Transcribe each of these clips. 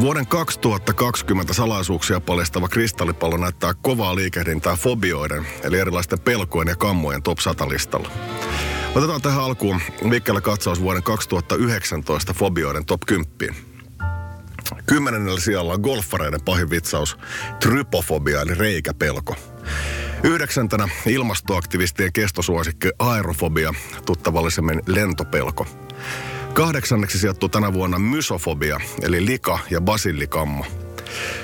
Vuoden 2020 salaisuuksia paljastava kristallipallo näyttää kovaa liikehdintää fobioiden, eli erilaisten pelkojen ja kammojen top 100-listalla. Otetaan tähän alkuun liikkeelle katsaus vuoden 2019 fobioiden top 10. 10. sijalla on golfareiden pahin vitsaus, trypofobia eli reikäpelko. 9. ilmastoaktivistien kestosuosikki aerofobia, tuttavallisemmin lentopelko. 8. sijoittuu tänä vuonna mysofobia, eli lika- ja basillikamma.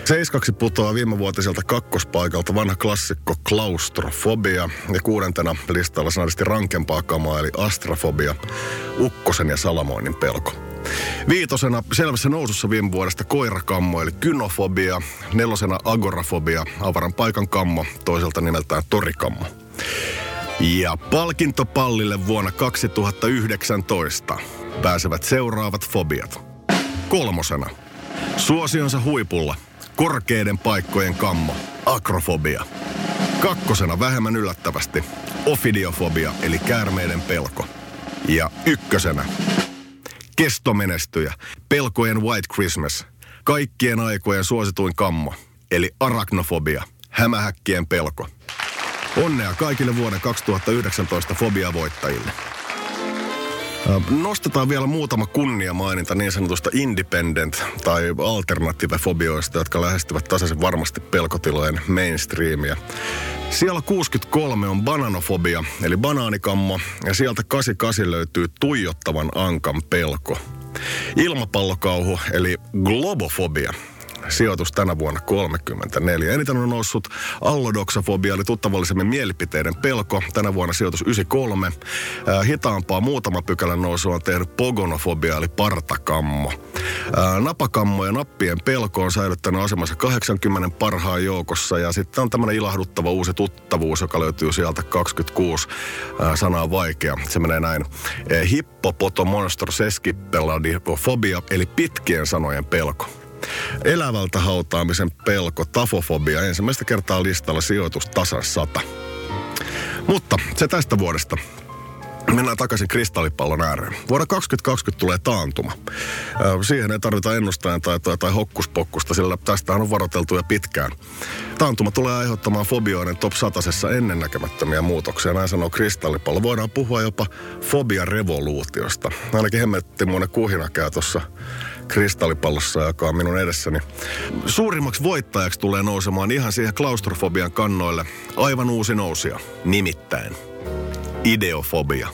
7. putoaa viimevuotiselta kakkospaikalta vanha klassikko klaustrofobia. Ja 6. listalla sanallisesti rankempaa kamaa, eli astrafobia, ukkosen ja salamoinnin pelko. 5. selvässä nousussa viime vuodesta koirakammo, eli kynofobia. 4. agorafobia, avaran paikan kammo, toiselta nimeltään torikammo. Ja palkintopallille vuonna 2019 pääsevät seuraavat fobiat. 3. suosionsa huipulla, korkeiden paikkojen kammo, akrofobia. 2. vähemmän yllättävästi, ofidiofobia eli käärmeiden pelko. Ja 1. kestomenestyjä, pelkojen White Christmas, kaikkien aikojen suosituin kammo, eli arachnofobia, hämähäkkien pelko. Onnea kaikille vuoden 2019 fobiavoittajille. Nostetaan vielä muutama kunniamaininta niin sanotusta independent tai alternative fobioista, jotka lähestyvät tasaisen varmasti pelkotilojen mainstreamia. Siellä 63 on bananofobia, eli banaanikammo, ja sieltä 88 löytyy tuijottavan ankan pelko. Ilmapallokauhu, eli globofobia. Sijoitus tänä vuonna 34. Eniten on noussut allodoksofobia, eli tuttavallisemmin mielipiteiden pelko. Tänä vuonna sijoitus 93. Hitaampaa muutama pykälän nousua on tehnyt pogonofobia, eli partakammo. Napakammo ja nappien pelko on säilyttänyt asemansa 80 parhaan joukossa. Ja sitten on tämmöinen ilahduttava uusi tuttavuus, joka löytyy sieltä 26. Sanaa vaikea. Se menee näin. Hippopotomonstroseskippeladifobia, eli pitkien sanojen pelko. Elävältä hautaamisen pelko, tafofobia, ensimmäistä kertaa listalla sijoitus tasan 100. Mutta se tästä vuodesta. Mennään takaisin kristallipallon ääreen. Vuonna 2020 tulee taantuma. Siihen ei tarvita ennustajan taitoja tai hokkuspokkusta, sillä tästähän on varoteltu jo pitkään. Taantuma tulee aiheuttamaan fobioiden top 100:ssa ennennäkemättömiä muutoksia. Näin sanoo kristallipallo. Voidaan puhua jopa fobiarevoluutiosta. Ainakin hemmetti monen kuhina käy tuossa kristallipallossa, joka on minun edessäni. Suurimmaksi voittajaksi tulee nousemaan ihan siihen klaustrofobian kannoille aivan uusi nousija, nimittäin ideofobia.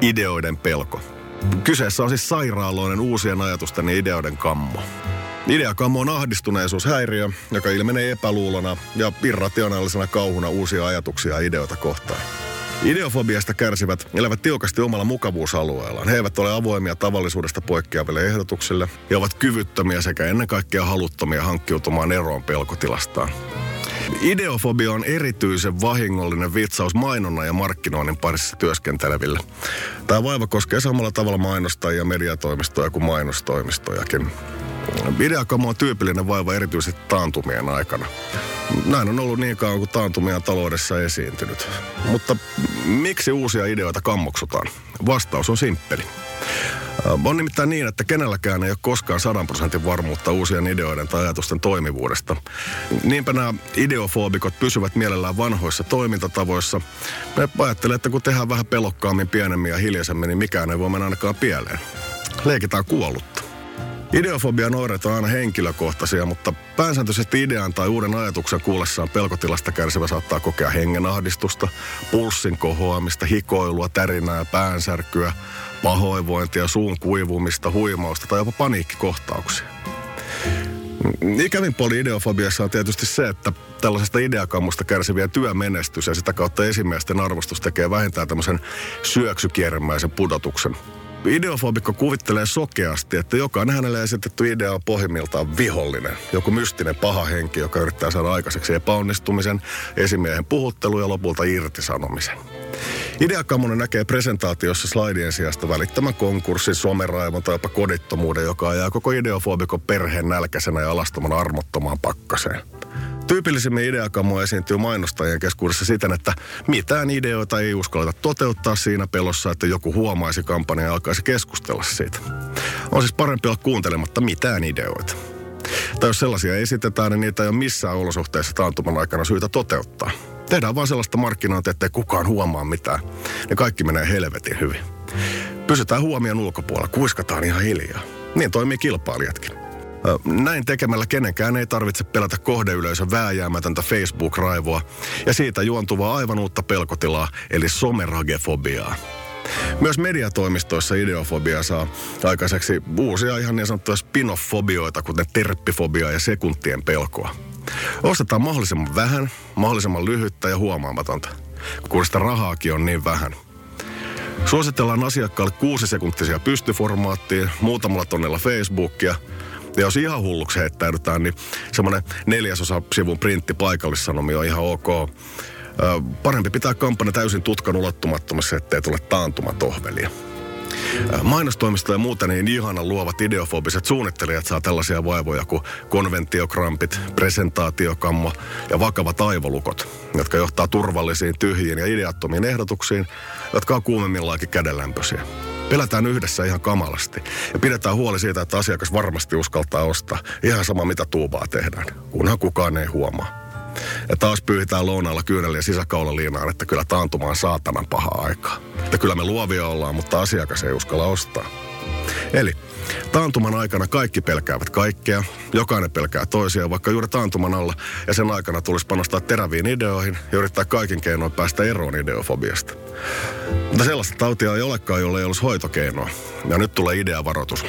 Ideoiden pelko. Kyseessä on siis sairaaloinen uusien ajatusten ja ideoiden kammo. Ideakammo on ahdistuneisuushäiriö, joka ilmenee epäluulona ja irrationaalisena kauhuna uusia ajatuksia ja ideoita kohtaan. Ideofobiasta kärsivät elävät tiukasti omalla mukavuusalueellaan. He eivät ole avoimia tavallisuudesta poikkeaville ehdotuksille ja ovat kyvyttömiä sekä ennen kaikkea haluttomia hankkiutumaan eroon pelkotilastaan. Ideofobia on erityisen vahingollinen vitsaus mainonnan ja markkinoinnin parissa työskenteleville. Tämä vaiva koskee samalla tavalla mainostajia, mediatoimistoja kuin mainostoimistojakin. Ideakammo on tyypillinen vaiva erityisesti taantumien aikana. Näin on ollut niin kauan, kun taantumia on taloudessa esiintynyt. Mutta miksi uusia ideoita kammoksutaan? Vastaus on simppeli. On nimittäin niin, että kenelläkään ei ole koskaan 100% varmuutta uusien ideoiden tai ajatusten toimivuudesta. Niinpä nämä ideofoobikot pysyvät mielellään vanhoissa toimintatavoissa. Ne ajattelee, että kun tehdään vähän pelokkaammin, pienemmin ja hiljaisemmin, niin mikään ei voi mennä ainakaan pieleen. Leikitään kuollutta. Ideofobian oireet on aina henkilökohtaisia, mutta pääsääntöisesti idean tai uuden ajatuksen kuullessaan pelkotilasta kärsivä saattaa kokea hengenahdistusta, pulssin kohoamista, hikoilua, tärinää, päänsärkyä, pahoinvointia, suun kuivumista, huimausta tai jopa paniikkikohtauksia. Ikävin puoli ideofobiassa on tietysti se, että tällaisesta ideakammusta kärsivien työmenestys ja sitä kautta esimiesten arvostus tekee vähintään tämmöisen syöksykiermäisen pudotuksen. Ideofobikko kuvittelee sokeasti, että jokainen hänelle esitetty idea on pohjimmiltaan vihollinen. Joku mystinen paha henki, joka yrittää saada aikaiseksi epäonnistumisen, esimiehen puhuttelu ja lopulta irtisanomisen. Ideakammonen näkee presentaatiossa slaidien sijasta välittämän konkurssin, someraivon tai jopa kodittomuuden, joka ajaa koko ideofobikon perheen nälkäisenä ja alastoman armottomaan pakkaseen. Tyypillisimmin ideakammo esiintyy mainostajien keskuudessa siten, että mitään ideoita ei uskalleta toteuttaa siinä pelossa, että joku huomaisi kampanjan ja alkaisi keskustella siitä. On siis parempi olla kuuntelematta mitään ideoita. Tai jos sellaisia esitetään, niin niitä ei ole missään olosuhteessa taantuman aikana syytä toteuttaa. Tehdään vaan sellaista markkinointia, ettei kukaan huomaa mitään. Ne kaikki menee helvetin hyvin. Pysytään huomion ulkopuolella, kuiskataan ihan hiljaa. Niin toimii kilpailijatkin. Näin tekemällä kenenkään ei tarvitse pelätä kohdeyleisön vääjäämätöntä Facebook-raivoa ja siitä juontuvaa aivan uutta pelkotilaa, eli someragefobiaa. Myös mediatoimistoissa ideofobia saa aikaiseksi uusia ihan niin sanottuja spinofobioita, kuten terppifobia ja sekuntien pelkoa. Ostetaan mahdollisimman vähän, mahdollisimman lyhyttä ja huomaamatonta, kun sitä rahaakin on niin vähän. Suositellaan asiakkaalle 6-sekuntisia pystyformaattia, muutamalla tonnella Facebookia. Ja jos ihan hulluksi heittäydytään, niin semmoinen 1/4 sivun printti paikallissanomia on ihan ok. Parempi pitää kampanja täysin tutkan ulottumattomassa, ettei tule taantumatohvelia. Mainostoimisto ja muuten niin ihana luovat ideofobiset suunnittelijat saa tällaisia vaivoja kuin konventiokrampit, presentaatiokammo ja vakavat aivolukot, jotka johtaa turvallisiin, tyhjiin ja ideattomiin ehdotuksiin, jotka on kuumemmillaankin kädenlämpöisiä. Pelätään yhdessä ihan kamalasti ja pidetään huoli siitä, että asiakas varmasti uskaltaa ostaa. Ihan sama mitä tuubaa tehdään, kunhan kukaan ei huomaa. Ja taas pyyhitään lounaalla kyyneliä ja sisäkaulaliinaan, että kyllä taantuma on saatanan pahaa aikaa. Että kyllä me luovia ollaan, mutta asiakas ei uskalla ostaa. Eli taantuman aikana kaikki pelkäävät kaikkea, jokainen pelkää toisiaan vaikka juuri taantuman alla. Ja sen aikana tulisi panostaa teräviin ideoihin ja yrittää kaikin keinoin päästä eroon ideofobiasta. Mutta sellaista tautia ei olekaan, jolle ei olisi hoitokeinoa. Ja nyt tulee ideavaroitus.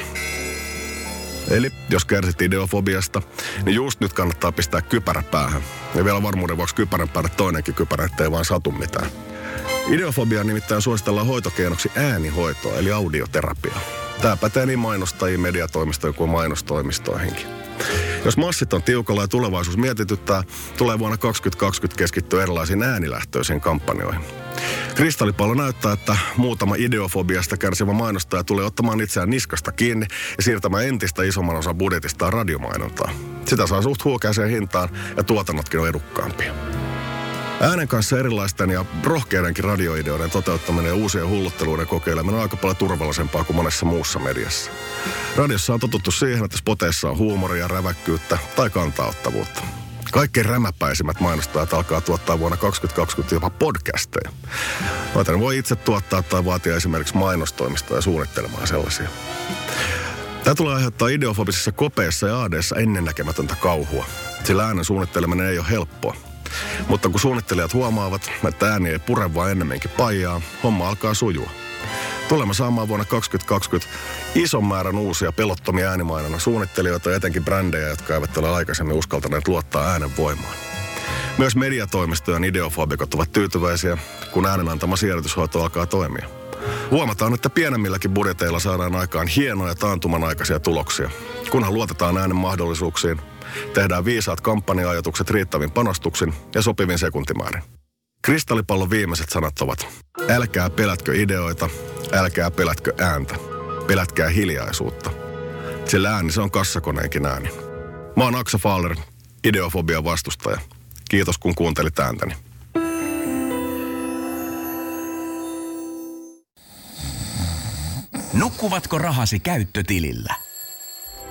Eli jos kärsit ideofobiasta, niin just nyt kannattaa pistää kypärä päähän. Ja vielä varmuuden vuoksi kypärän päälle toinenkin kypärä, ettei vaan satu mitään. Ideofobiaa nimittäin suositellaan hoitokeinoksi äänihoitoa, eli audioterapiaa. Tämä pätee niin mainostajiin, mediatoimistoihin kuin mainostoimistoihinkin. Jos massit on tiukalla ja tulevaisuus mietityttää, tulee vuonna 2020 keskittyä erilaisiin äänilähtöisiin kampanjoihin. Kristallipallo näyttää, että muutama ideofobiasta kärsivä mainostaja tulee ottamaan itseään niskasta kiinni ja siirtämään entistä isomman osan budjetistaan radiomainontaan. Sitä saa suht huokeaseen hintaan ja tuotannotkin on edukkaampia. Äänen kanssa erilaisten ja rohkeidenkin radioideoiden toteuttaminen ja uusien hullutteluiden kokeileminen on aika paljon turvallisempaa kuin monessa muussa mediassa. Radiossa on totuttu siihen, että spoteissa on huumoria, räväkkyyttä tai kantaottavuutta. Kaikki rämäpäisimmät mainostajat alkaa tuottaa vuonna 2020 jopa podcasteja. Noita ne voi itse tuottaa tai vaatia esimerkiksi mainostoimista ja suunnittelemaan sellaisia. Tämä tulee aiheuttaa ideofobisissa kopeissa ja AD:ssa ennennäkemätöntä kauhua, sillä äänen suunnitteleminen ei ole helppoa. Mutta kun suunnittelijat huomaavat, että ääni ei pure vaan ennemminkin paijaa, homma alkaa sujua. Tulemme saamaan vuonna 2020 ison määrän uusia pelottomia äänimainonnan suunnittelijoita ja etenkin brändejä, jotka eivät ole aikaisemmin uskaltaneet luottaa äänen voimaan. Myös mediatoimistojen ideofobikot ovat tyytyväisiä, kun äänen antama siirrytyshoito alkaa toimia. Huomataan, että pienemmilläkin budjeteilla saadaan aikaan hienoja taantuman aikaisia tuloksia, kunhan luotetaan äänen mahdollisuuksiin, tehdään viisaat kampanja-ajatukset riittävin panostuksin ja sopivin sekuntimäärin. Kristallipallon viimeiset sanat ovat: älkää pelätkö ideoita, älkää pelätkö ääntä, pelätkää hiljaisuutta. Sillä ääni se on kassakoneenkin ääni. Mä oon Aksa Fahler, ideofobian vastustaja. Kiitos kun kuuntelit ääntäni. Nukkuvatko rahasi käyttötilillä?